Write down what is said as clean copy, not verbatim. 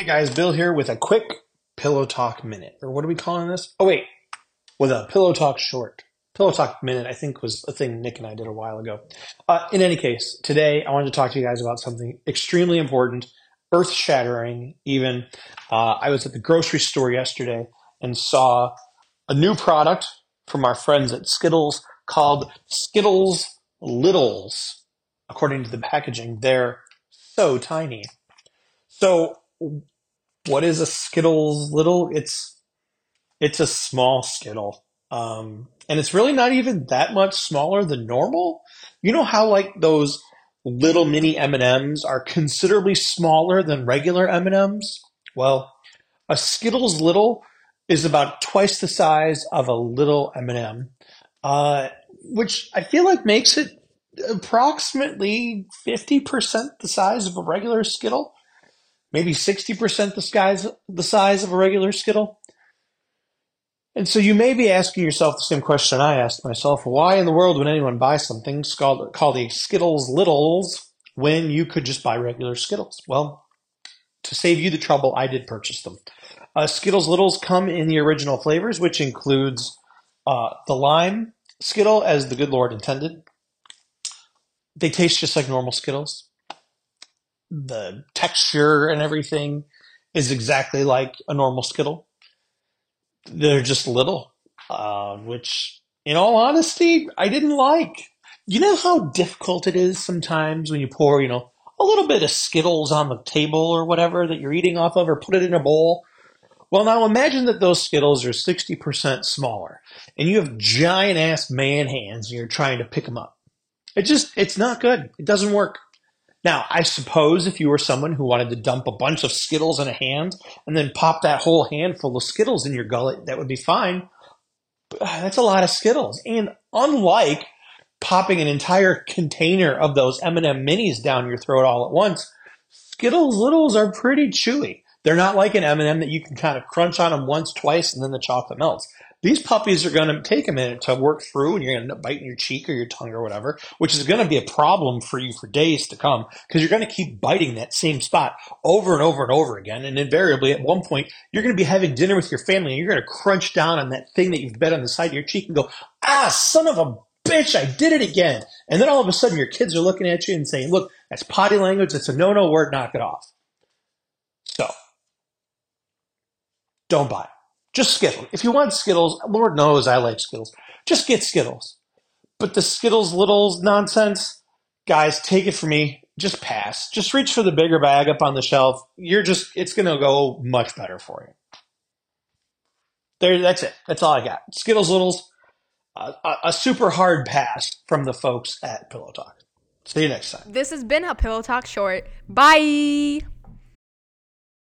Hey guys, Bill here with a quick Pillow Talk Minute. Or what are we calling this? Oh wait, with a Pillow Talk Short. Pillow Talk Minute, I think, was a thing Nick and I did a while ago. In any case, today I wanted to talk to you guys about something extremely important, earth-shattering even. I was at the grocery store yesterday and saw a new product from our friends at Skittles called Skittles Littles. According to the packaging, they're so tiny. So what is a Skittles Little? It's a small Skittle. And it's really not even that much smaller than normal. You know how like those little mini M&Ms are considerably smaller than regular M&Ms? Well, a Skittles Little is about twice the size of a little M&M, which I feel like makes it approximately 50% the size of a regular Skittle. Maybe 60% the size of a regular Skittle. And so you may be asking yourself the same question I asked myself. Why in the world would anyone buy something called a Skittles Littles when you could just buy regular Skittles? Well, to save you the trouble, I did purchase them. Skittles Littles come in the original flavors, which includes the lime Skittle, as the good Lord intended. They taste just like normal Skittles. The texture and everything is exactly like a normal Skittle. They're just little, which, in all honesty, I didn't like. You know how difficult it is sometimes when you pour, a little bit of Skittles on the table or whatever that you're eating off of, or put it in a bowl? Well, now imagine that those Skittles are 60% smaller, and you have giant-ass man hands, and you're trying to pick them up. It's not good. It doesn't work. Now, I suppose if you were someone who wanted to dump a bunch of Skittles in a hand and then pop that whole handful of Skittles in your gullet, that would be fine. But that's a lot of Skittles. And unlike popping an entire container of those M&M minis down your throat all at once, Skittles Littles are pretty chewy. They're not like an M&M that you can kind of crunch on them once, twice, and then the chocolate melts. These puppies are going to take a minute to work through, and you're going to end up biting your cheek or your tongue or whatever, which is going to be a problem for you for days to come, because you're going to keep biting that same spot over and over and over again, and invariably at one point you're going to be having dinner with your family, and you're going to crunch down on that thing that you've bit on the side of your cheek and go, ah, son of a bitch, I did it again. And then all of a sudden your kids are looking at you and saying, look, that's potty language, that's a no-no word, knock it off. So, don't buy it. Just Skittles. If you want Skittles, Lord knows I like Skittles. Just get Skittles. But the Skittles Littles nonsense, guys, take it from me. Just pass. Just reach for the bigger bag up on the shelf. It's going to go much better for you. That's it. That's all I got. Skittles Littles, a super hard pass from the folks at Pillow Talk. See you next time. This has been a Pillow Talk Short. Bye.